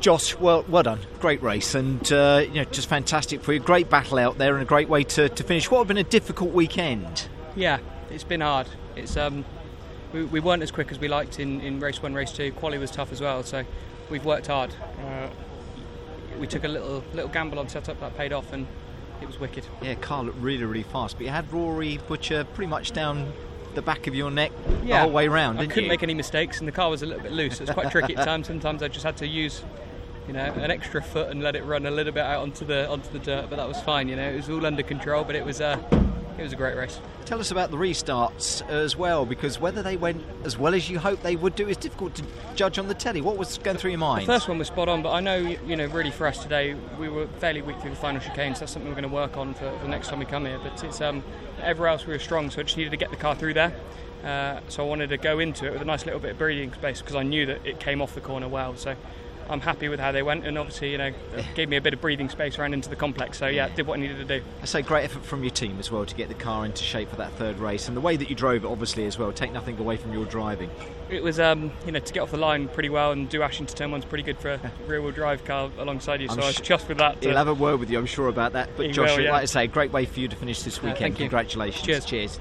Josh, well done. Great race, and just fantastic for you. Great battle out there and a great way to finish. What have been a difficult weekend? Yeah, it's been hard. It's we weren't as quick as we liked in race 1, race 2. Quali was tough as well, so we've worked hard. We took a little gamble on setup that paid off, and it was wicked. Yeah, Carl looked really, really fast, but you had Rory Butcher pretty much down the back of your neck the whole way round, didn't you? I couldn't make any mistakes, and the car was a little bit loose. So it was quite tricky at times. Sometimes I just had to use an extra foot and let it run a little bit out onto the dirt, but that was fine. It was all under control, but it was a great race. Tell us about the restarts as well, because whether they went as well as you hoped they would do is difficult to judge on the telly. What was going through your mind? The first one was spot on, but I know really for us today we were fairly weak through the final chicane, so that's something we're going to work on for the next time we come here. But it's everywhere else we were strong, so I just needed to get the car through there. So I wanted to go into it with a nice little bit of breathing space because I knew that it came off the corner well. So I'm happy with how they went, and obviously, gave me a bit of breathing space around into the complex. So, did what I needed to do. I say great effort from your team as well to get the car into shape for that third race, and the way that you drove it, obviously, as well. Take nothing away from your driving. It was, to get off the line pretty well and do ash into turn one's pretty good for a rear-wheel drive car alongside you. So I was chuffed with that. He'll have a word with you, I'm sure, about that. But Josh, like I say, great way for you to finish this weekend. Congratulations. Cheers.